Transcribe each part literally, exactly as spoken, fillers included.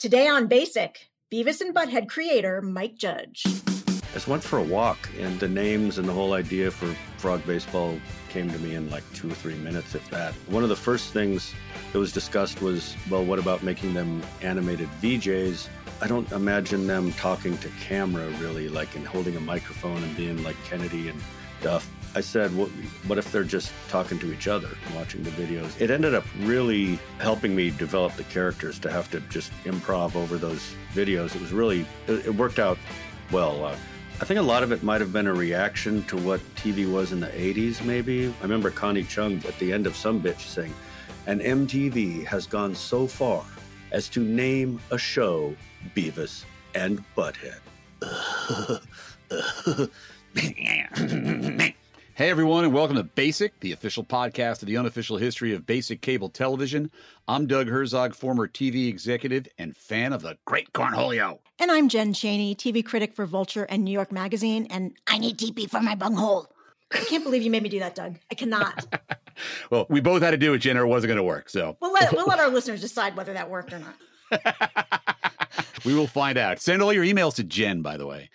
Today on Basic, Beavis and Butt-Head creator Mike Judge. I just went for a walk, and the names and the whole idea for Frog Baseball came to me in like two or three minutes, if that. One of the first things that was discussed was, well, what about making them animated V Js? I don't imagine them talking to camera, really, like, and holding a microphone and being like Kennedy and Duff. I said, what, what if they're just talking to each other and watching the videos? It ended up really helping me develop the characters to have to just improv over those videos. It was really, it, it worked out well. Uh, I think a lot of it might have been a reaction to what T V was in the eighties, maybe. I remember Connie Chung at the end of some bit saying, and M T V has gone so far as to name a show Beavis and Butt-Head. Hey, everyone, and welcome to Basic, the official podcast of the unofficial history of basic cable television. I'm Doug Herzog, former T V executive and fan of the great Cornholio. And I'm Jen Cheney, T V critic for Vulture and New York Magazine, and I need T P for my bunghole. I can't believe you made me do that, Doug. I cannot. Well, we both had to do it, Jen, or it wasn't going to work, so. We'll let, we'll let our listeners decide whether that worked or not. We will find out. Send all your emails to Jen, by the way.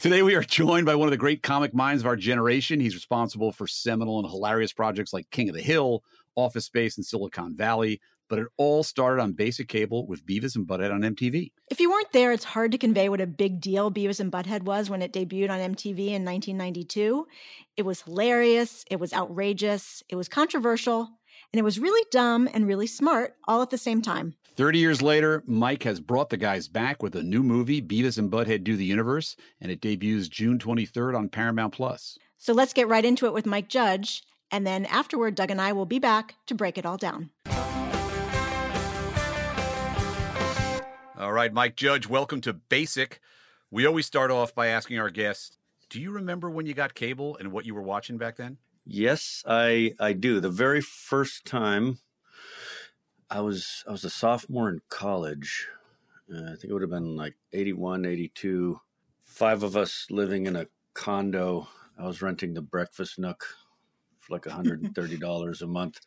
Today, we are joined by one of the great comic minds of our generation. He's responsible for seminal and hilarious projects like King of the Hill, Office Space, and Silicon Valley. But it all started on basic cable with Beavis and Butt-Head on M T V. If you weren't there, it's hard to convey what a big deal Beavis and Butt-Head was when it debuted on M T V in nineteen ninety-two. It was hilarious. It was outrageous. It was controversial. And it was really dumb and really smart all at the same time. thirty years later, Mike has brought the guys back with a new movie, Beavis and Butt-Head Do The Universe, and it debuts June twenty-third on Paramount plus. So let's get right into it with Mike Judge, and then afterward, Doug and I will be back to break it all down. All right, Mike Judge, welcome to Basic. We always start off by asking our guests, do you remember when you got cable and what you were watching back then? Yes, I I do. The very first time I was I was a sophomore in college. Uh, I think it would have been like eighty-one, eighty-two. Five of us living in a condo. I was renting the Breakfast Nook for like one hundred thirty dollars a month.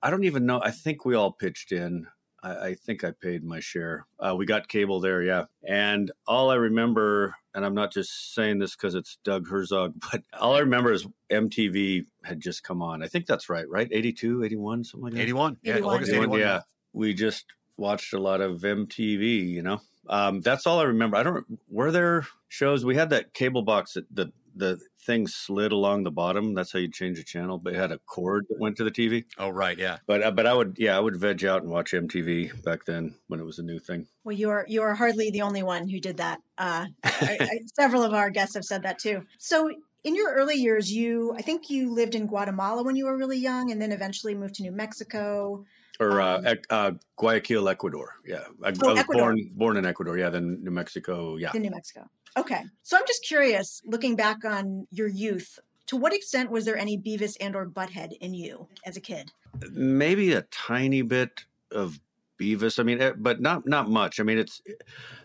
I don't even know. I think we all pitched in. I, I think I paid my share. Uh, we got cable there, yeah. And all I remember, and I'm not just saying this because it's Doug Herzog, but all I remember is M T V had just come on. I think that's right, right? eighty-two, eighty-one, something like that? eighty-one. Yeah, eighty-one. August eighty-one. Yeah. We just watched a lot of M T V, you know? Um, that's all I remember. I don't, were there shows? We had that cable box that the, the thing slid along the bottom. That's how you change a channel, but it had a cord that went to the T V. Oh, right. Yeah. But, uh, but I would, yeah, I would veg out and watch M T V back then when it was a new thing. Well, you are, you are hardly the only one who did that. Uh, I, I, several of our guests have said that too. So in your early years, you, I think you lived in Guatemala when you were really young and then eventually moved to New Mexico. Or um, uh, uh, Guayaquil, Ecuador. Yeah. I, oh, I was Ecuador. born born in Ecuador. Yeah. Then New Mexico. Yeah. Then New Mexico. Okay. So I'm just curious, looking back on your youth, to what extent was there any Beavis and or Butthead in you as a kid? Maybe a tiny bit of Beavis. I mean, but not not much. I mean, it's,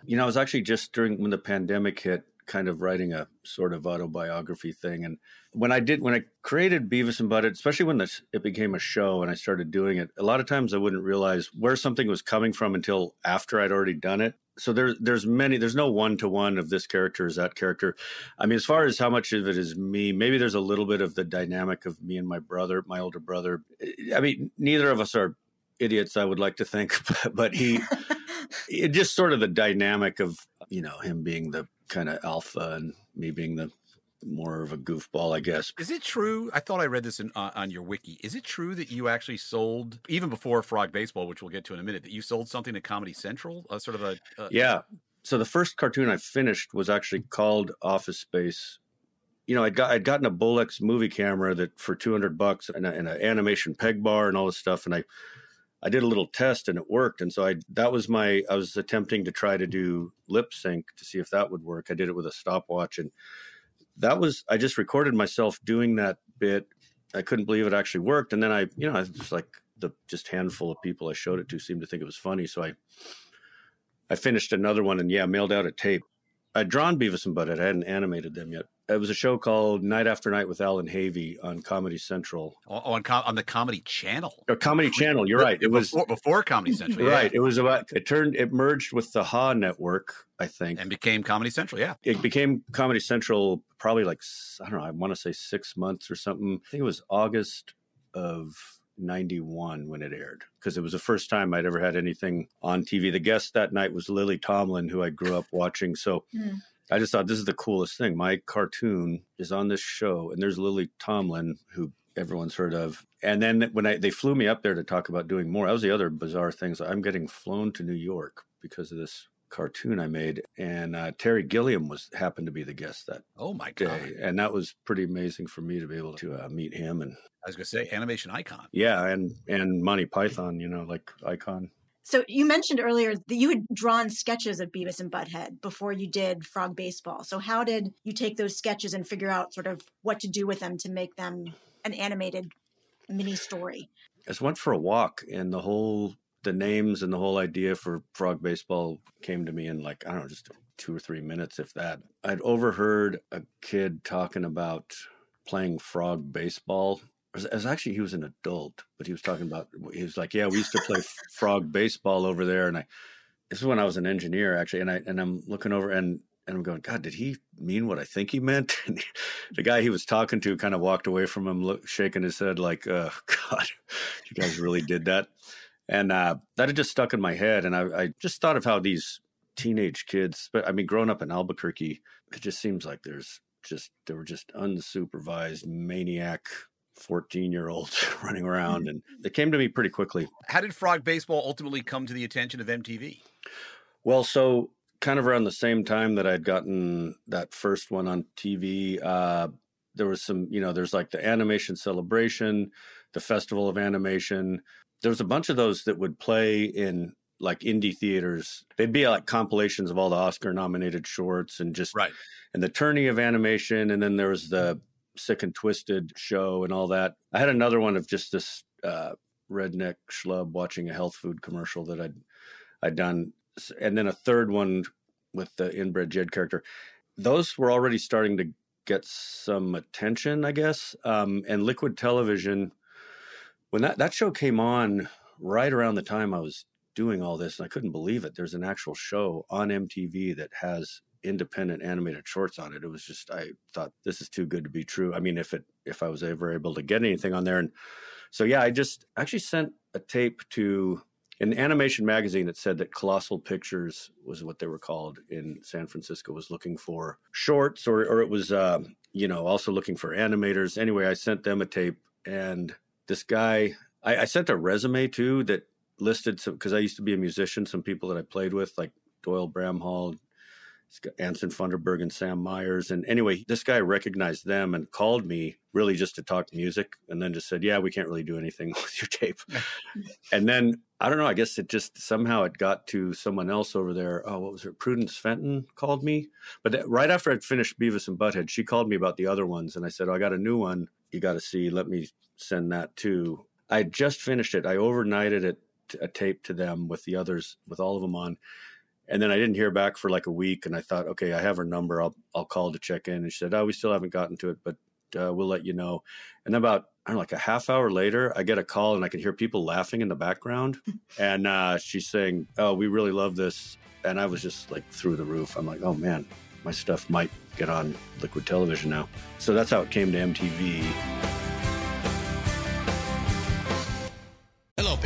you know, I was actually just during when the pandemic hit, kind of writing a sort of autobiography thing. And when I did, when I created Beavis and Butt-Head, especially when this, it became a show and I started doing it, a lot of times I wouldn't realize where something was coming from until after I'd already done it. So there, there's many, there's no one-to-one of this character is that character. I mean, as far as how much of it is me, maybe there's a little bit of the dynamic of me and my brother, my older brother. I mean, neither of us are idiots, I would like to think, but he, it just sort of the dynamic of, you know, him being the kind of alpha and me being the more of a goofball, I guess. Is it true? I thought I read this in, uh, on your wiki. Is it true that you actually sold, even before Frog Baseball, which we'll get to in a minute, that you sold something to Comedy Central? Uh, sort of a uh... yeah. So the first cartoon I finished was actually called Office Space. You know, I'd got I'd gotten a Bolex movie camera that for two hundred bucks and an animation peg bar and all this stuff, and I. I did a little test and it worked. And so I, that was my, I was attempting to try to do lip sync to see if that would work. I did it with a stopwatch and that was, I just recorded myself doing that bit. I couldn't believe it actually worked. And then I, you know, I was just like the just handful of people I showed it to seemed to think it was funny. So I, I finished another one and yeah, mailed out a tape. I'd drawn Beavis and Butt-Head. I hadn't animated them yet. It was a show called Night After Night with Alan Havey on Comedy Central. Oh, on, com- on the Comedy Channel. Or Comedy Channel, you're right. It was before, before Comedy Central. Yeah. Right. It was about, it turned, it merged with the Ha Network, I think. And became Comedy Central, yeah. It became Comedy Central probably like, I don't know, I want to say six months or something. I think it was August of ninety-one when it aired, because it was the first time I'd ever had anything on T V. The guest that night was Lily Tomlin, who I grew up watching. So... Mm. I just thought this is the coolest thing. My cartoon is on this show, and there's Lily Tomlin, who everyone's heard of. And then when I, they flew me up there to talk about doing more, that was the other bizarre thing. So I'm getting flown to New York because of this cartoon I made. And uh, Terry Gilliam was happened to be the guest that oh my God. day. And that was pretty amazing for me to be able to uh, meet him. And I was going to say, animation icon. Yeah, and, and Monty Python, you know, like icon. So you mentioned earlier that you had drawn sketches of Beavis and Butt-Head before you did Frog Baseball. So how did you take those sketches and figure out sort of what to do with them to make them an animated mini story? I just went for a walk, and the whole, the names and the whole idea for Frog Baseball came to me in like, I don't know, just two or three minutes, if that. I'd overheard a kid talking about playing Frog Baseball. It was actually, he was an adult, but he was talking about, he was like, yeah, we used to play frog baseball over there. And I, this is when I was an engineer actually. And I, and I'm looking over and, and I'm going, God, did he mean what I think he meant? And the guy he was talking to kind of walked away from him, look, shaking his head like, oh God, you guys really did that. And uh, that had just stuck in my head. And I, I just thought of how these teenage kids, but I mean, growing up in Albuquerque, it just seems like there's just, there were just unsupervised maniac fourteen-year-olds running around, and it came to me pretty quickly. How did Frog Baseball ultimately come to the attention of M T V? Well, so kind of around the same time that I'd gotten that first one on T V, uh, there was some, you know, there's like the Animation Celebration, the Festival of Animation. There was a bunch of those that would play in like indie theaters. They'd be like compilations of all the Oscar-nominated shorts and just, right. And the Tourney of Animation, and then there was the Sick and Twisted show and all that. I had another one of just this uh, redneck schlub watching a health food commercial that I'd I'd done. And then a third one with the inbred Jed character. Those were already starting to get some attention, I guess. Um, and Liquid Television, when that, that show came on right around the time I was doing all this, and I couldn't believe it. There's an actual show on M T V that has independent animated shorts on it. It was just, I thought this is too good to be true. I mean, if it, if I was ever able to get anything on there. And so, yeah, I just actually sent a tape to an animation magazine that said that Colossal Pictures was what they were called in San Francisco, was looking for shorts, or, or it was, um, you know, also looking for animators. Anyway, I sent them a tape, and this guy, I, I sent a resume to that listed some, cause I used to be a musician, some people that I played with, like Doyle Bramhall, Anson Funderburg, and Sam Myers. And anyway, this guy recognized them and called me really just to talk music, and then just said, yeah, we can't really do anything with your tape. And then, I don't know, I guess it just somehow it got to someone else over there. Oh, what was it? Prudence Fenton called me. But that, right after I'd finished Beavis and Butthead, she called me about the other ones. And I said, oh, I got a new one. You got to see. Let me send that too. I just finished it. I overnighted it, a tape to them with the others, with all of them on. And then I didn't hear back for like a week, and I thought, okay, I have her number. I'll I'll call to check in. And she said, oh, we still haven't gotten to it, but uh, we'll let you know. And about, I don't know, like a half hour later, I get a call, and I can hear people laughing in the background. And uh, she's saying, oh, we really love this. And I was just like through the roof. I'm like, oh man, my stuff might get on Liquid Television now. So that's how it came to M T V.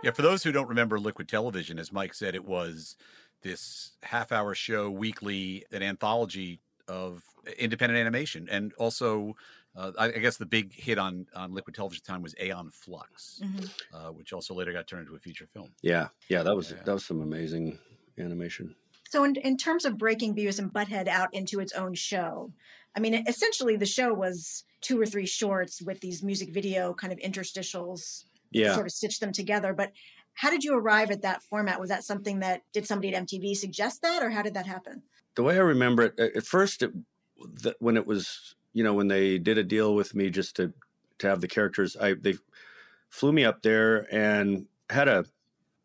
Yeah, for those who don't remember Liquid Television, as Mike said, it was this half-hour show weekly, an anthology of independent animation. And also, uh, I, I guess the big hit on, on Liquid Television time was Aeon Flux, mm-hmm. uh, which also later got turned into a feature film. Yeah, yeah, that was yeah. that was some amazing animation. So in, in terms of breaking Beavis and Butt-Head out into its own show, I mean, essentially the show was two or three shorts with these music video kind of interstitials. Yeah. Sort of stitch them together. But how did you arrive at that format? Was that something that, did somebody at M T V suggest that, or how did that happen? The way I remember it, at first, it, the, when it was, you know, when they did a deal with me just to, to have the characters, I they flew me up there and had a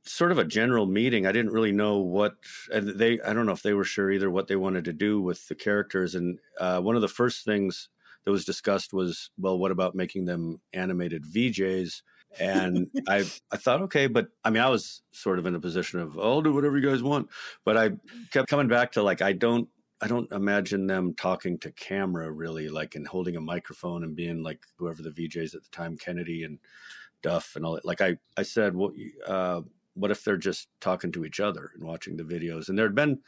sort of a general meeting. I didn't really know what, and they, I don't know if they were sure either what they wanted to do with the characters. And uh, one of the first things that was discussed was, well, what about making them animated V Js? And I I thought, okay, but I mean, I was sort of in a position of, I'll do whatever you guys want. But I kept coming back to like, I don't, I don't imagine them talking to camera really, like, and holding a microphone and being like whoever the V Js at the time, Kennedy and Duff and all that. Like I, I said, what, uh, what if they're just talking to each other and watching the videos? And there'd been,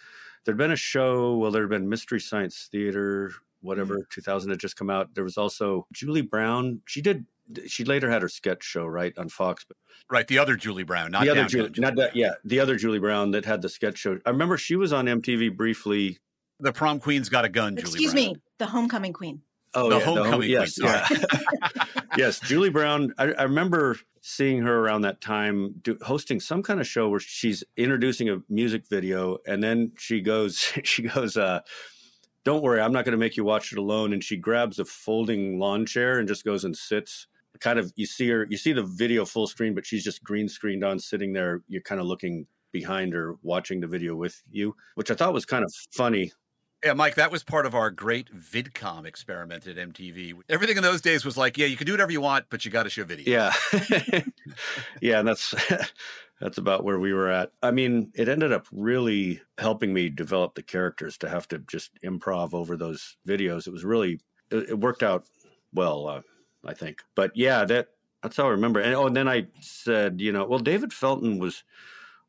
there'd been a show, well, there'd been Mystery Science Theater, whatever, mm-hmm. two thousand had just come out. There was also Julie Brown. She did. She later had her sketch show, right, on Fox. Right, the other Julie Brown, not the other Julie, Julie not that, yeah, the other Julie Brown that had the sketch show. I remember she was on M T V briefly. The prom queen's got a gun. Julie Excuse Brown. me, the homecoming queen. Oh, the yeah, homecoming the home, yes, queen. Sorry. Yeah. Yes, Julie Brown. I, I remember seeing her around that time do, hosting some kind of show where she's introducing a music video, and then she goes, she goes. uh Don't worry, I'm not going to make you watch it alone. And she grabs a folding lawn chair and just goes and sits. Kind of, you see her, you see the video full screen, but she's just green screened on, sitting there. You're kind of looking behind her, watching the video with you, which I thought was kind of funny. Yeah, Mike, that was part of our great VidCom experiment at M T V. Everything in those days was like, yeah, you can do whatever you want, but you got to show video. Yeah. Yeah, and that's that's about where we were at. I mean, it ended up really helping me develop the characters to have to just improv over those videos. It was really, it, it worked out well, uh, I think. But yeah, that that's how I remember. And oh, and then I said, you know, well, David Felton was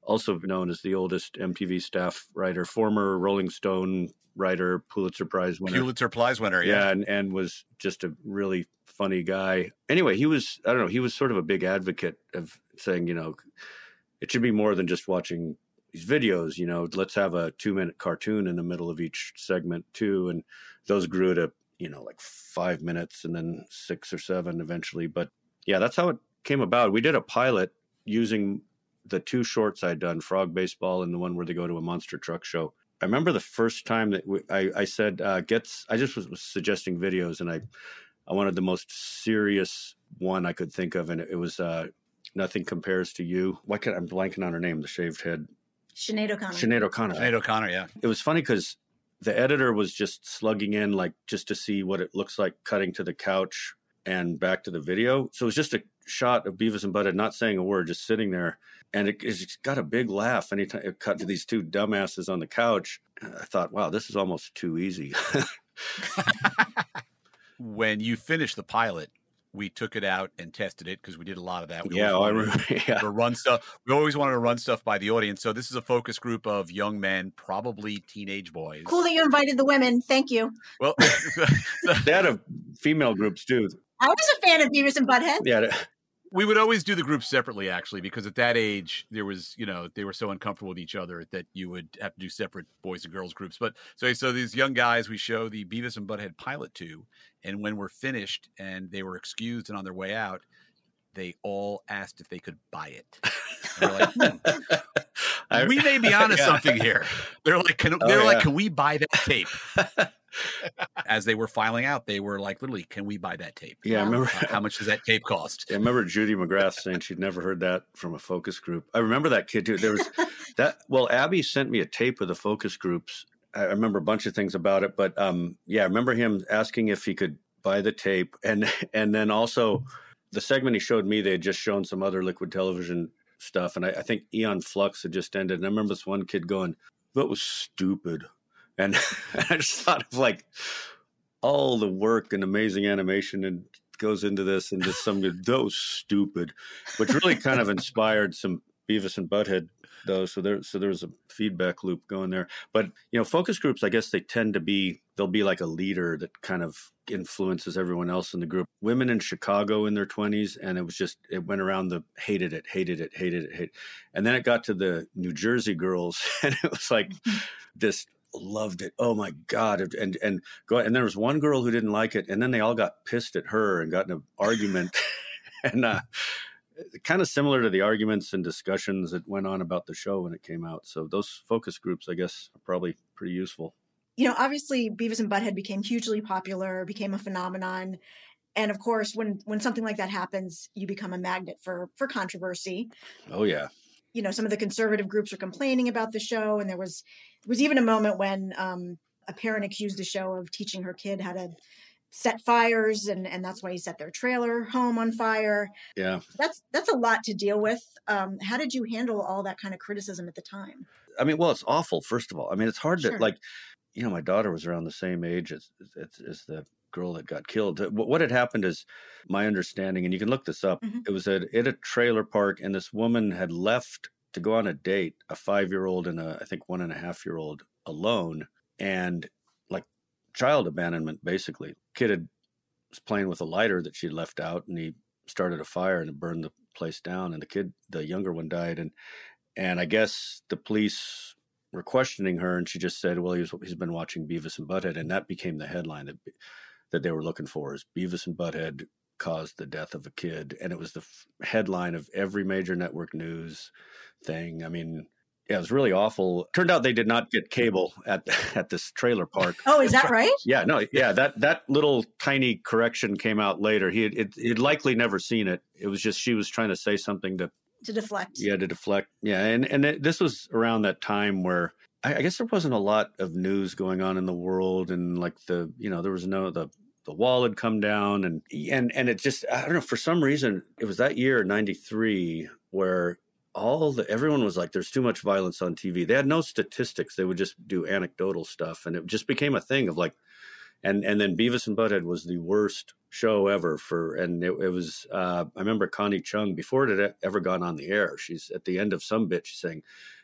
also known as the oldest M T V staff writer, former Rolling Stone writer, Pulitzer Prize winner. Pulitzer Prize winner, yeah. Yeah, and, and was just a really funny guy. Anyway, he was, I don't know, he was sort of a big advocate of saying, you know, it should be more than just watching these videos, you know, let's have a two-minute cartoon in the middle of each segment too. And those grew to, you know, like five minutes and then six or seven eventually. But yeah, that's how it came about. We did a pilot using the two shorts I'd done, Frog Baseball and the one where they go to a monster truck show. I remember the first time that we, I, I said, uh, gets, I just was, was suggesting videos, and I, I wanted the most serious one I could think of. And it, it was uh, Nothing Compares to You. Why can't, I'm blanking on her name, the shaved head. Sinead O'Connor. Sinead O'Connor. Sinead O'Connor, yeah. It was funny because the editor was just slugging in, like, just to see what it looks like cutting to the couch and back to the video. So it was just a shot of Beavis and Butt-Head not saying a word, just sitting there. And it, it's got a big laugh anytime it cut to these two dumbasses on the couch. And I thought, wow, this is almost too easy. When you finished the pilot, we took it out and tested it because we did a lot of that. We yeah, I remember. Yeah. To run stuff. We always wanted to run stuff by the audience. So this is a focus group of young men, probably teenage boys. Cool that you invited the women. Thank you. Well, that of female groups too. I was a fan of Beavis and Butt-Head. Yeah. We would always do the groups separately, actually, because at that age, there was, you know, they were so uncomfortable with each other that you would have to do separate boys and girls groups. But so, so these young guys, we show the Beavis and Butt-Head pilot to, and when we're finished and they were excused and on their way out, they all asked if they could buy it. We're like, hmm, we may be onto yeah. something here. They're like, can, they're oh, like, yeah. can we buy that tape? As they were filing out, they were like, literally, can we buy that tape? Yeah, I remember. Uh, how much does that tape cost? I remember Judy McGrath saying she'd never heard that from a focus group. I remember that kid, too. There was that. Well, Abby sent me a tape of the focus groups. I remember a bunch of things about it. But um, yeah, I remember him asking if he could buy the tape. And, and then also the segment he showed me, they had just shown some other Liquid Television stuff. And I, I think Aeon Flux had just ended. And I remember this one kid going, that was stupid. And I just thought of, like, all the work and amazing animation and goes into this, and just some good, those stupid, which really kind of inspired some Beavis and Butt-Head, though. So there, so there was a feedback loop going there. But, you know, focus groups, I guess they tend to be, they'll be like a leader that kind of influences everyone else in the group. Women in Chicago in their twenties, and it was just, it went around the hated it, hated it, hated it, hated it. And then it got to the New Jersey girls, and it was like this... loved it. Oh my God. And and go and there was one girl who didn't like it, and then they all got pissed at her and got in an argument. And uh kind of similar to the arguments and discussions that went on about the show when it came out. So those focus groups, I guess, are probably pretty useful. You know, obviously Beavis and Butt-Head became hugely popular, became a phenomenon. And of course, when when something like that happens, you become a magnet for for controversy. Oh yeah. You know, some of the conservative groups were complaining about the show. And there was there was even a moment when um, a parent accused the show of teaching her kid how to set fires. And, and that's why he set their trailer home on fire. Yeah, that's that's a lot to deal with. Um, how did you handle all that kind of criticism at the time? I mean, well, it's awful, first of all. I mean, it's hard sure. to like, you know, my daughter was around the same age as, as, as the girl that got killed. What had happened is my understanding, and you can look this up. Mm-hmm. It was at, at a trailer park, and this woman had left to go on a date, a five-year-old and a, I think, one and a half year old alone, and like child abandonment, basically. Kid had, was playing with a lighter that she left out, and he started a fire and it burned the place down, and the kid, the younger one, died. And, and I guess the police were questioning her, and she just said, well, he's, he's been watching Beavis and Butt-Head, and that became the headline that that they were looking for, is Beavis and Butt-Head caused the death of a kid. And it was the f- headline of every major network news thing. I mean, yeah, it was really awful. Turned out they did not get cable at at this trailer park. Oh, is that right? Yeah, no, yeah, that that little tiny correction came out later. He had it, he'd likely never seen it. It was just, she was trying to say something to... To deflect. Yeah, to deflect. Yeah, and, and it, this was around that time where... I guess there wasn't a lot of news going on in the world, and like the, you know, there was no, the, the wall had come down, and, and, and it just, I don't know, for some reason, it was that year, ninety-three, where all the, everyone was like, there's too much violence on T V. They had no statistics. They would just do anecdotal stuff. And it just became a thing of like, and, and then Beavis and Butt-Head was the worst show ever for, and it, it was, uh, I remember Connie Chung, before it had ever gone on the air, she's at the end of some bit, she's saying,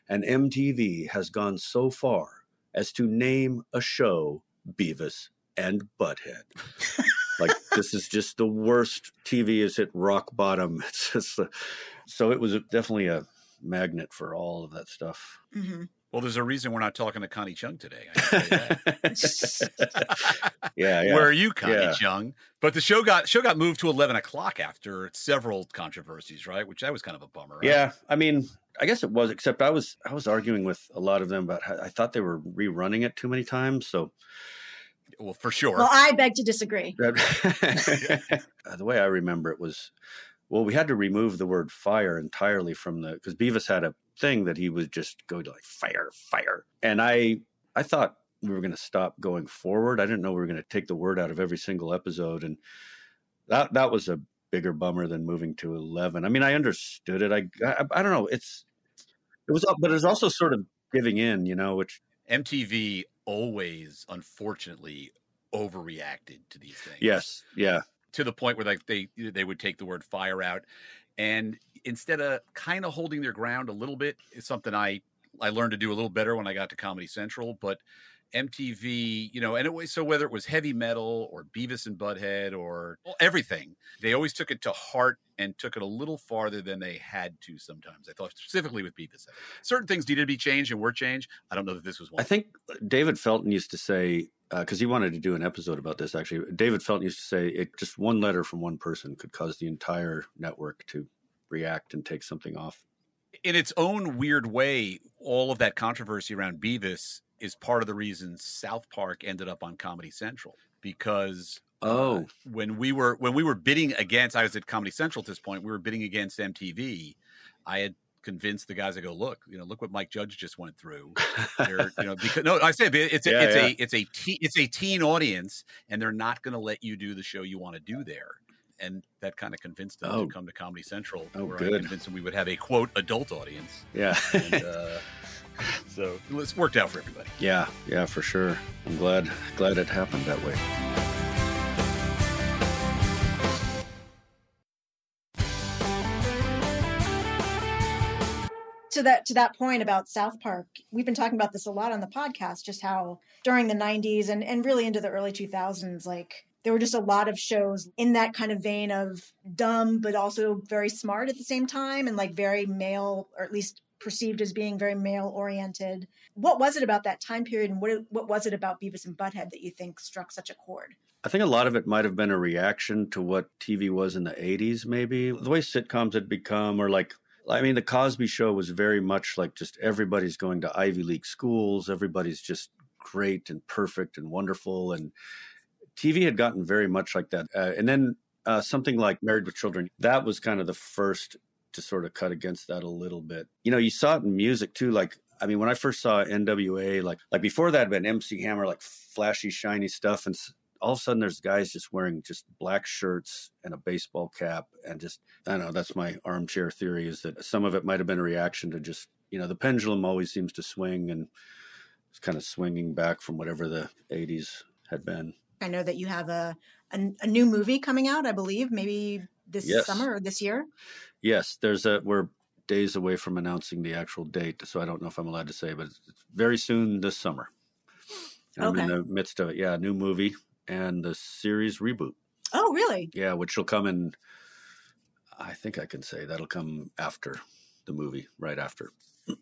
and M T V has gone so far as to name a show Beavis and Butt-Head. Like, this is just the worst. T V is hit rock bottom. It's just a, so it was definitely a magnet for all of that stuff. Mm-hmm. Well, there's a reason we're not talking to Connie Chung today. I can say that. yeah, yeah. Where are you, Connie yeah. Chung? But the show got show got moved to eleven o'clock after several controversies, right? Which that was kind of a bummer. Right? Yeah, I mean, I guess it was. Except I was I was arguing with a lot of them about how I thought they were rerunning it too many times. So, well, for sure. Well, I beg to disagree. The way I remember it was, well, we had to remove the word fire entirely from the, because Beavis had a thing that he would just go to like fire, fire. And I, I thought we were going to stop going forward. I didn't know we were going to take the word out of every single episode. And that, that was a bigger bummer than moving to eleven. I mean, I understood it. I, I, I don't know. It's, it was, but it was also sort of giving in, you know, which M T V always, unfortunately, overreacted to these things. Yes. Yeah. To the point where like they, they would take the word fire out, and instead of kind of holding their ground a little bit, it's something I, I learned to do a little better when I got to Comedy Central, but M T V, you know, and it was, so whether it was heavy metal or Beavis and Butt-Head or well, everything, they always took it to heart and took it a little farther than they had to sometimes. I thought specifically with Beavis. Certain things needed to be changed and were changed. I don't know that this was one. I think David Felton used to say, because uh, he wanted to do an episode about this, actually. David Felton used to say, it just one letter from one person could cause the entire network to react and take something off. In its own weird way, all of that controversy around Beavis is part of the reason South Park ended up on Comedy Central, because oh, uh, when we were when we were bidding against, I was at Comedy Central at this point. We were bidding against M T V. I had convinced the guys. I go, look, you know, look what Mike Judge just went through. They're, you know, because no, I said it's a, yeah, it's yeah. a it's a teen, it's a teen audience, and they're not going to let you do the show you want to do there. And that kind of convinced them oh. to come to Comedy Central, oh, where good. I convinced them we would have a, quote, adult audience. Yeah. And, uh, so it's worked out for everybody. Yeah, yeah, for sure. I'm glad, glad it happened that way. To that, to that point about South Park, we've been talking about this a lot on the podcast, just how during the nineties and, and really into the early two thousands, like, there were just a lot of shows in that kind of vein of dumb, but also very smart at the same time, and like very male, or at least perceived as being very male-oriented. What was it about that time period, and what what was it about Beavis and Butthead that you think struck such a chord? I think a lot of it might have been a reaction to what T V was in the eighties, maybe. The way sitcoms had become, or like, I mean, The Cosby Show was very much like just everybody's going to Ivy League schools, everybody's just great and perfect and wonderful, and T V had gotten very much like that. Uh, and then uh, something like Married with Children, that was kind of the first to sort of cut against that a little bit. You know, you saw it in music too. Like, I mean, when I first saw N W A, like like before that had been M C Hammer, like flashy, shiny stuff. And all of a sudden there's guys just wearing just black shirts and a baseball cap. And just, I don't know, that's my armchair theory, is that some of it might have been a reaction to just, you know, the pendulum always seems to swing, and it's kind of swinging back from whatever the eighties had been. I know that you have a, a a new movie coming out, I believe, maybe this yes. summer or this year. Yes, there's a we're days away from announcing the actual date, so I don't know if I'm allowed to say, but it's, it's very soon this summer. I'm okay. in the midst of it. Yeah, new movie and the series reboot. Oh, really? Yeah, which will come in, I think I can say that'll come after the movie, right after.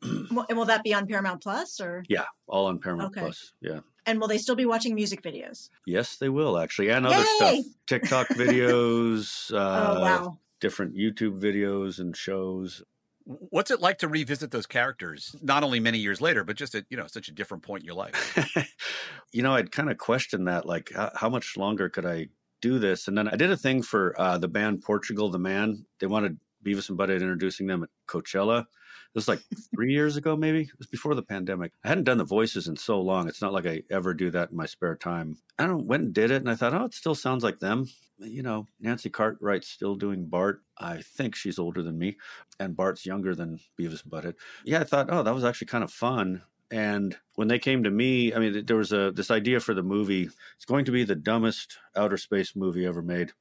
And will that be on Paramount Plus, or? Yeah, all on Paramount okay. Plus. Yeah. And will they still be watching music videos? Yes, they will, actually. And Yay! Other stuff. TikTok videos, uh, oh, wow. different YouTube videos and shows. What's it like to revisit those characters, not only many years later, but just at, you know, such a different point in your life? You know, I'd kind of question that, like, how, how much longer could I do this? And then I did a thing for uh, the band Portugal the Man. They wanted Beavis and Butthead introducing them at Coachella. It was like three years ago, maybe. It was before the pandemic. I hadn't done the voices in so long. It's not like I ever do that in my spare time. I don't went and did it, and I thought, oh, it still sounds like them. You know, Nancy Cartwright's still doing Bart. I think she's older than me, and Bart's younger than Beavis and Butthead. Yeah, I thought, oh, that was actually kind of fun. And when they came to me, I mean, there was a this idea for the movie. It's going to be the dumbest outer space movie ever made.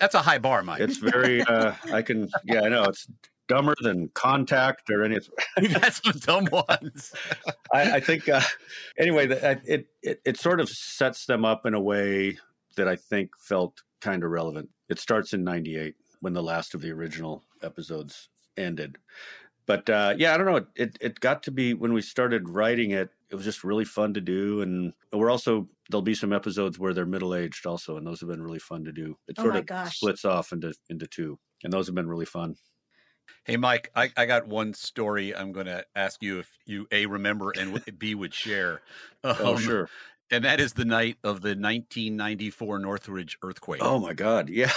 That's a high bar, Mike. It's very, uh, I can, yeah, I know, it's dumber than Contact or any. That's the dumb ones. I, I think, uh, anyway, the, it, it it sort of sets them up in a way that I think felt kind of relevant. It starts in ninety-eight when the last of the original episodes ended. But uh, yeah, I don't know. It, it it got to be, when we started writing it, it was just really fun to do. And we're also, there'll be some episodes where they're middle-aged also, and those have been really fun to do. It sort oh of gosh. splits off into into two, and those have been really fun. Hey, Mike, I, I got one story I'm going to ask you if you, A, remember, and B, would share. Um, oh, sure. And that is the night of the nineteen ninety-four Northridge earthquake. Oh, my God. Yeah.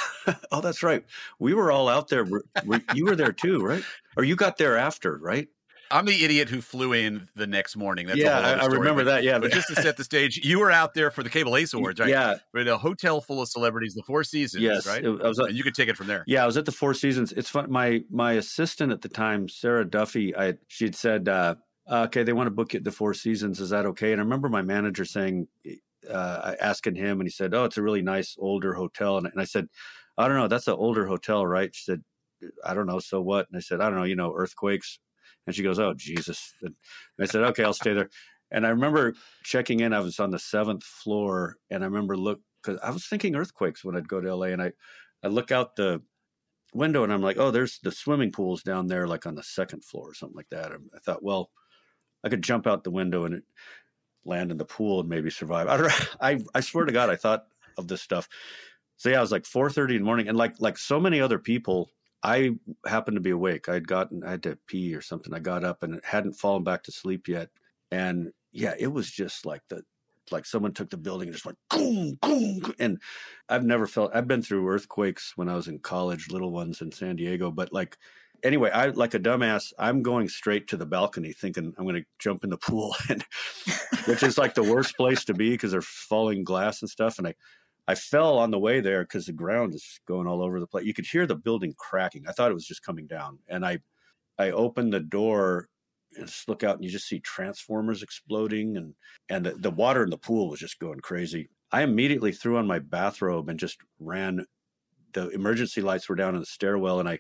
Oh, that's right. We were all out there. Were, were, you were there too, right? Or you got there after, right? I'm the idiot who flew in the next morning. That's yeah, I, I remember that. Yeah, but just to set the stage, you were out there for the Cable Ace Awards, right? Yeah, with a hotel full of celebrities, the Four Seasons, yes, right? It, I was at, and you could take it from there. Yeah, I was at the Four Seasons. It's fun. My my assistant at the time, Sarah Duffy, I she'd said, uh, "Okay, they want to book you at the Four Seasons. Is that okay?" And I remember my manager saying, uh, asking him, and he said, "Oh, it's a really nice older hotel." And, and I said, "I don't know. That's an older hotel, right?" She said, "I don't know. So what?" And I said, "I don't know. You know, earthquakes." And she goes, "Oh, Jesus." And I said, "Okay, I'll stay there." And I remember checking in. I was on the seventh floor. And I remember look, because I was thinking earthquakes when I'd go to L A. And I, I look out the window and I'm like, oh, there's the swimming pools down there, like on the second floor or something like that. And I thought, well, I could jump out the window and land in the pool and maybe survive. I, don't, I, I swear to God, I thought of this stuff. So yeah, I was like four thirty in the morning. And like like so many other people, I happened to be awake. I'd gotten, I had to pee or something. I got up and it hadn't fallen back to sleep yet. And yeah, it was just like the, like someone took the building and just went, goom, goom. And I've never felt, I've been through earthquakes when I was in college, little ones in San Diego. But like, anyway, I, like a dumbass, I'm going straight to the balcony thinking I'm going to jump in the pool, and which is like the worst place to be because they're falling glass and stuff. And I, I fell on the way there because the ground is going all over the place. You could hear the building cracking. I thought it was just coming down. And I I opened the door and just look out and you just see transformers exploding. And, and the, the water in the pool was just going crazy. I immediately threw on my bathrobe and just ran. The emergency lights were down in the stairwell. And I,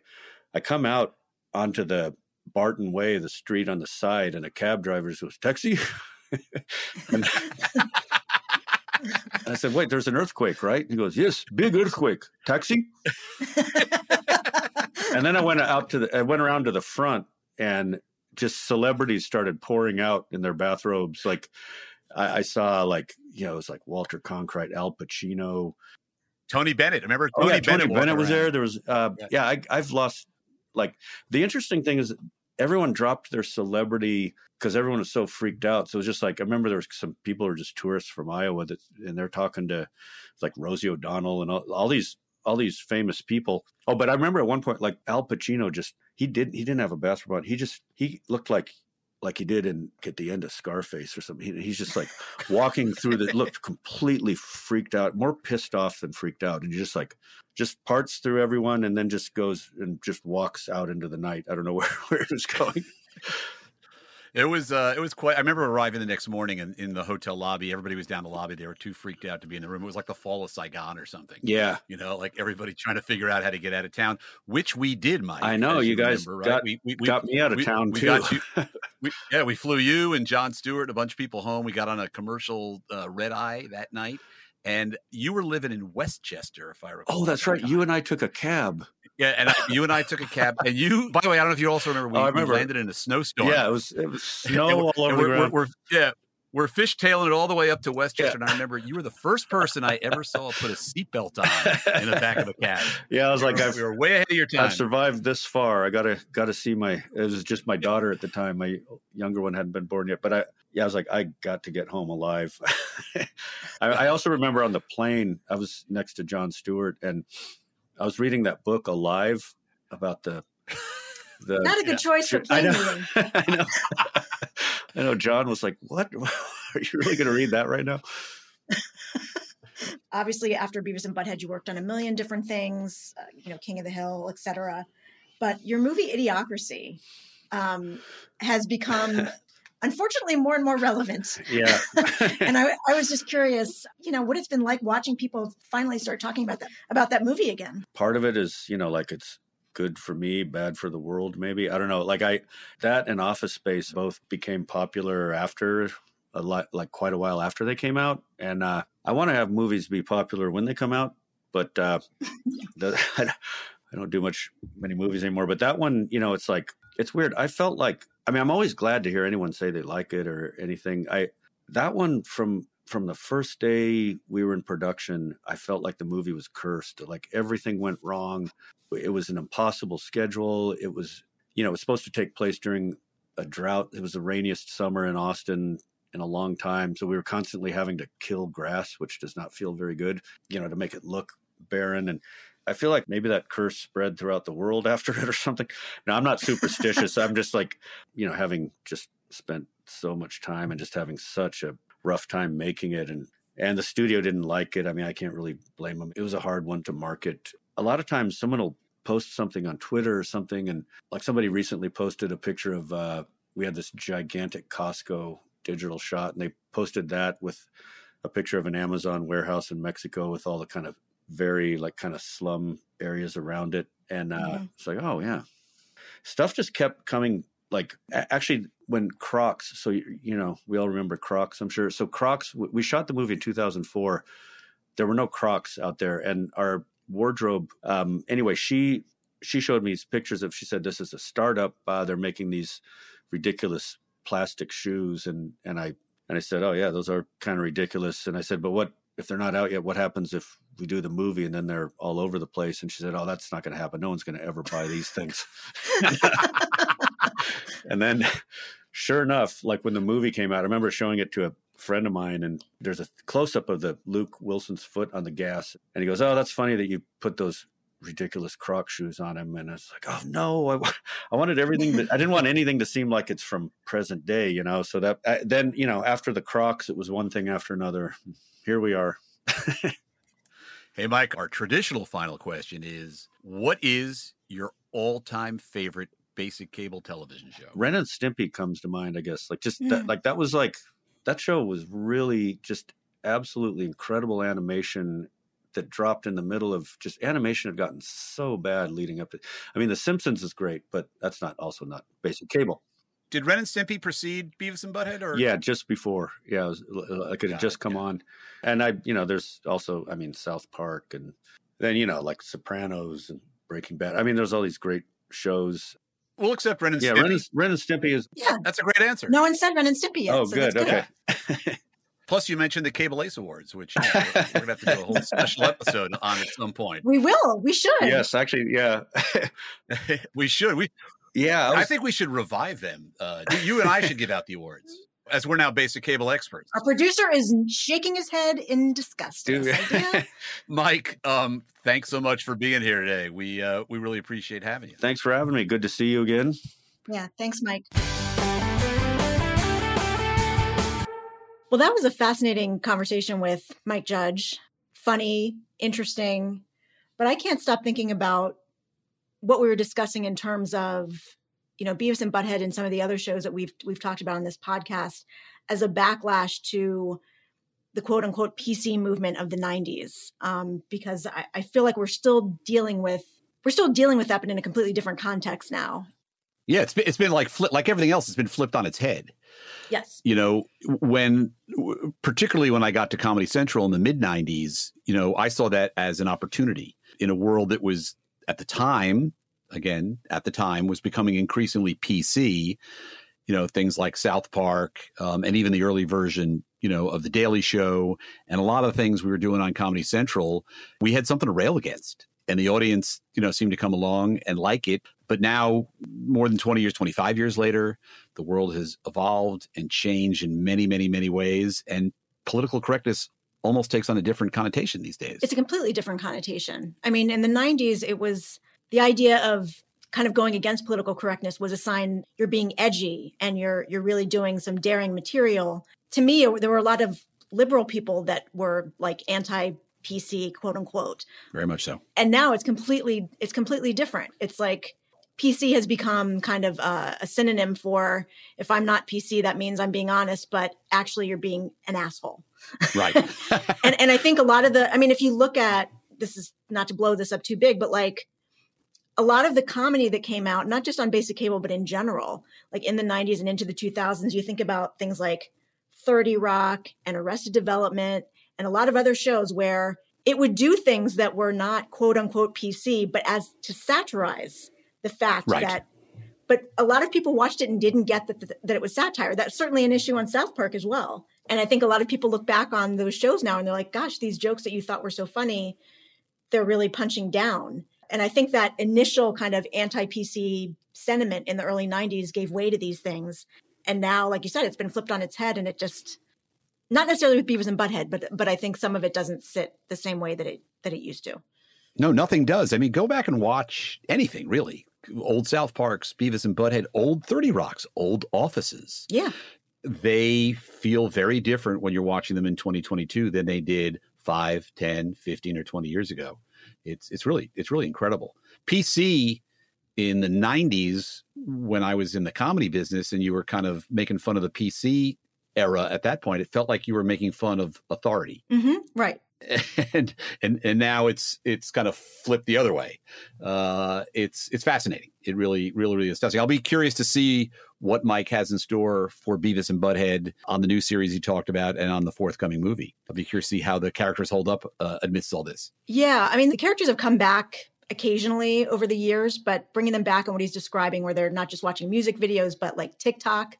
I come out onto the Barton Way, the street on the side, and a cab driver goes, "Taxi?" and, I said, "Wait, there's an earthquake, right?" He goes, "Yes, big earthquake. Taxi?" And then I went out to the, I went around to the front, and just celebrities started pouring out in their bathrobes. Like I, I saw, like, you know, it was like Walter Cronkite, Al Pacino, Tony Bennett. Remember Tony, oh, yeah, Bennett, Tony Bennett was around. there. There was, uh, yeah. yeah. I, I've lost. Like the interesting thing is, everyone dropped their celebrity because everyone was so freaked out. So it was just like, I remember there was some people who were just tourists from Iowa that, and they're talking to like Rosie O'Donnell and all, all these, all these famous people. Oh, but I remember at one point, like Al Pacino, just, he didn't, he didn't have a bathrobe on. He just, he looked like, like he did in, at the end of Scarface or something. He, he's just like walking through the, looked completely freaked out, more pissed off than freaked out. And you just like, just parts through everyone and then just goes and just walks out into the night. I don't know where, where it was going. It was, uh, it was quite, I remember arriving the next morning in, in the hotel lobby. Everybody was down the lobby. They were too freaked out to be in the room. It was like the fall of Saigon or something. Yeah. You know, like everybody trying to figure out how to get out of town, which we did, Mike. I know you, you guys remember, got, right? we, we, got we, me out of we, town we, too. We got you, we, yeah. We flew you and Jon Stewart, a bunch of people home. We got on a commercial uh, red eye that night. And you were living in Westchester, if I recall. Oh, that's right. You and I took a cab. Yeah, and I, you and I took a cab. And you, by the way, I don't know if you also remember, we, oh, I remember. we landed in a snowstorm. Yeah, it was, it was snow all over the ground. We're, we're, yeah, we're fishtailing it all the way up to Westchester. Yeah. And I remember you were the first person I ever saw put a seatbelt on in the back of a cab. Yeah, I was we like, were, I've, we were way ahead of your time. I've survived this far. I gotta gotta see my. It was just my daughter at the time. My younger one hadn't been born yet, but I. Yeah, I was like, I got to get home alive. I, I also remember on the plane, I was next to Jon Stewart, and I was reading that book, Alive, about the... the Not a good yeah, choice for plane reading. I know. I know. know Jon was like, what? Are you really going to read that right now? Obviously, after Beavis and Butthead, you worked on a million different things, uh, you know, King of the Hill, et cetera. But your movie Idiocracy um, has become... unfortunately, more and more relevant. Yeah. And I, I was just curious, you know, what it's been like watching people finally start talking about that, about that movie again. Part of it is, you know, like it's good for me, bad for the world, maybe. I don't know. Like I, that and Office Space both became popular after a lot, like quite a while after they came out. And uh, I want to have movies be popular when they come out, but uh, the, I don't do much, many movies anymore. But that one, you know, it's like, it's weird. I felt like, I mean, I'm always glad to hear anyone say they like it or anything. I that one from from the first day we were in production, I felt like the movie was cursed. Like everything went wrong. It was an impossible schedule. It was, you know, it was supposed to take place during a drought. It was the rainiest summer in Austin in a long time, so we were constantly having to kill grass, which does not feel very good, you know, to make it look barren. And I feel like maybe that curse spread throughout the world after it or something. Now, I'm not superstitious. I'm just like, you know, having just spent so much time and just having such a rough time making it. And, and the studio didn't like it. I mean, I can't really blame them. It was a hard one to market. A lot of times someone will post something on Twitter or something. And like somebody recently posted a picture of, uh, we had this gigantic Costco digital shot, and they posted that with a picture of an Amazon warehouse in Mexico with all the kind of very like kind of slum areas around it. And uh, mm-hmm. it's like, oh yeah, stuff just kept coming. Like actually when Crocs, so, you know, we all remember Crocs, I'm sure. So Crocs, we shot the movie in two thousand four. There were no Crocs out there, and our wardrobe. Um, anyway, she, she showed me these pictures of, she said, this is a startup. Uh, they're making these ridiculous plastic shoes. And, and I, and I said, oh yeah, those are kind of ridiculous. And I said, but what, if they're not out yet, what happens if we do the movie and then they're all over the place? And she said, oh, that's not going to happen. No one's going to ever buy these things. And then sure enough, like when the movie came out, I remember showing it to a friend of mine, and there's a close up of the Luke Wilson's foot on the gas. And he goes, oh, that's funny that you put those ridiculous Croc shoes on him. And I was like, oh no, I, I wanted everything. That, I didn't want anything to seem like it's from present day, you know? So that I, then, you know, after the Crocs, it was one thing after another. Here we are. Hey, Mike, our traditional final question is, what is your all-time favorite basic cable television show? Ren and Stimpy comes to mind, I guess. Like just yeah. that, like that was like, that show was really just absolutely incredible animation that dropped in the middle of just animation had gotten so bad leading up to, I mean, The Simpsons is great, but that's not also not basic cable. Did Ren and Stimpy precede Beavis and Butt-Head? Or? Yeah, just before. Yeah, it was, like it had just come yeah. on. And I, you know, there's also, I mean, South Park, and then, you know, like Sopranos and Breaking Bad. I mean, there's all these great shows. We'll accept Ren and yeah, Stimpy. Yeah, Ren, Ren and Stimpy is... Yeah. That's a great answer. No one said Ren and Stimpy yet. Oh, so good. good. Okay. Plus, you mentioned the Cable Ace Awards, which you know, we're going to have to do a whole special episode on at some point. We will. We should. Yes, actually, yeah. we should. We Yeah. I, was... I think we should revive them. Uh, you and I should give out the awards, as we're now basic cable experts. Our producer is shaking his head in disgust. Mike, um, thanks so much for being here today. We, uh, we really appreciate having you. Thanks for having me. Good to see you again. Yeah. Thanks, Mike. Well, that was a fascinating conversation with Mike Judge. Funny, interesting, but I can't stop thinking about what we were discussing in terms of, you know, Beavis and Butt-Head and some of the other shows that we've we've talked about on this podcast as a backlash to the quote unquote P C movement of the nineties, um, because I, I feel like we're still dealing with we're still dealing with that, but in a completely different context now. Yeah, it's been, it's been like flip, like everything else, it's been flipped on its head. Yes, you know, when particularly when I got to Comedy Central in the mid nineties, you know, I saw that as an opportunity in a world that was. At the time, again, at the time was becoming increasingly P C, you know, things like South Park um, and even the early version, you know, of The Daily Show and a lot of the things we were doing on Comedy Central, we had something to rail against. And the audience, you know, seemed to come along and like it. But now more than twenty years, twenty-five years later, the world has evolved and changed in many, many, many ways. And political correctness almost takes on a different connotation these days. It's a completely different connotation. I mean, in the nineties, it was the idea of kind of going against political correctness was a sign you're being edgy and you're you're really doing some daring material. To me, there were a lot of liberal people that were like anti-P C, quote unquote. Very much so. And now it's completely it's completely different. It's like P C has become kind of a, a synonym for if I'm not P C, that means I'm being honest, but actually you're being an asshole. Right. and and I think a lot of the, I mean, if you look at, this is not to blow this up too big, but like a lot of the comedy that came out, not just on basic cable, but in general, like in the nineties and into the two thousands, you think about things like thirty Rock and Arrested Development and a lot of other shows where it would do things that were not quote unquote P C, but as to satirize the fact right. that, but a lot of people watched it and didn't get that, that that it was satire. That's certainly an issue on South Park as well. And I think a lot of people look back on those shows now and they're like, gosh, these jokes that you thought were so funny, they're really punching down. And I think that initial kind of anti-P C sentiment in the early nineties gave way to these things. And now, like you said, it's been flipped on its head and it just, not necessarily with Beavis and Butthead, but but I think some of it doesn't sit the same way that it that it used to. No, nothing does. I mean, go back and watch anything, really. Old South Parks, Beavis and Butt-Head, old thirty Rocks, old Offices. Yeah. They feel very different when you're watching them in twenty twenty-two than they did five, ten, fifteen, or twenty years ago. It's it's really it's really incredible. P C in the nineties, when I was in the comedy business and you were kind of making fun of the P C era at that point, it felt like you were making fun of authority. Mm-hmm, right. And, and and now it's it's kind of flipped the other way. Uh, it's it's fascinating. It really, really, really is fascinating. I'll be curious to see what Mike has in store for Beavis and Butthead on the new series he talked about and on the forthcoming movie. I'll be curious to see how the characters hold up uh, amidst all this. Yeah. I mean, the characters have come back occasionally over the years, but bringing them back on what he's describing where they're not just watching music videos, but like TikTok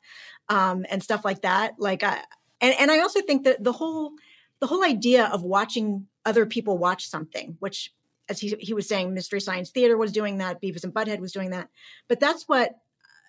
um, and stuff like that. Like, I, and, and I also think that the whole... The whole idea of watching other people watch something, which, as he he was saying, Mystery Science Theater was doing that, Beavis and Butthead was doing that. But that's what,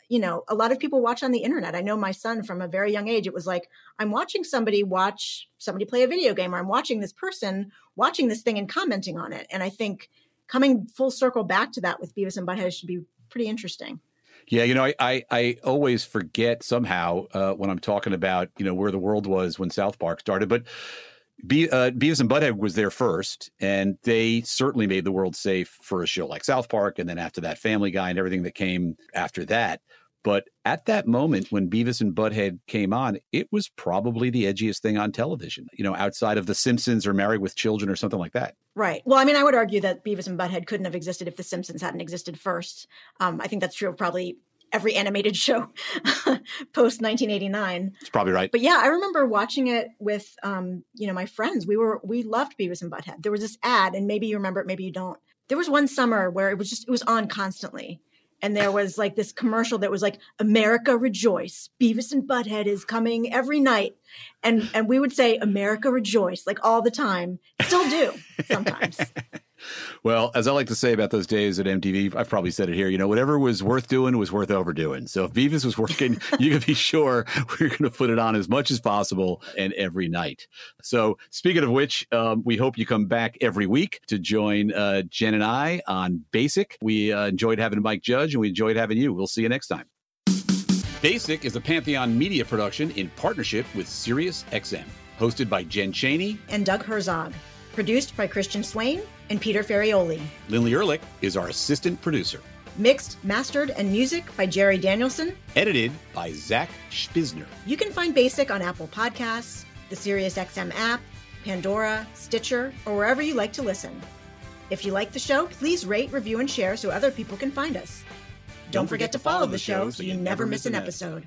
you know, a lot of people watch on the internet. I know my son from a very young age, it was like, I'm watching somebody watch somebody play a video game, or I'm watching this person watching this thing and commenting on it. And I think coming full circle back to that with Beavis and Butthead should be pretty interesting. Yeah, you know, I I, I always forget somehow uh, when I'm talking about, you know, where the world was when South Park started, but Be- uh, Beavis and Butthead was there first, and they certainly made the world safe for a show like South Park, and then after that, Family Guy and everything that came after that. But at that moment, when Beavis and Butthead came on, it was probably the edgiest thing on television, you know, outside of The Simpsons or Married with Children or something like that. Right. Well, I mean, I would argue that Beavis and Butthead couldn't have existed if The Simpsons hadn't existed first. Um, I think that's true of probably every animated show post nineteen eighty-nine. That's probably right. But yeah, I remember watching it with, um, you know, my friends. We were, we loved Beavis and Butthead. There was this ad, and maybe you remember it, maybe you don't. There was one summer where it was just, it was on constantly. And there was like this commercial that was like, America rejoice, Beavis and Butthead is coming every night. And, and we would say, America rejoice, like all the time. Still do sometimes. Well, as I like to say about those days at M T V, I've probably said it here, you know, whatever was worth doing was worth overdoing. So if Beavis was working, you can be sure we're going to put it on as much as possible and every night. So speaking of which, um, we hope you come back every week to join uh, Jen and I on Basic. We uh, enjoyed having Mike Judge, and we enjoyed having you. We'll see you next time. Basic is a Pantheon Media production in partnership with SiriusXM, hosted by Jen Cheney and Doug Herzog. Produced by Christian Swain and Peter Ferrioli. Lindley Ehrlich is our assistant producer. Mixed, mastered, and music by Jerry Danielson. Edited by Zach Spisner. You can find Basic on Apple Podcasts, the SiriusXM app, Pandora, Stitcher, or wherever you like to listen. If you like the show, please rate, review, and share so other people can find us. Don't, Don't forget, forget to follow, follow the show so you never miss an episode.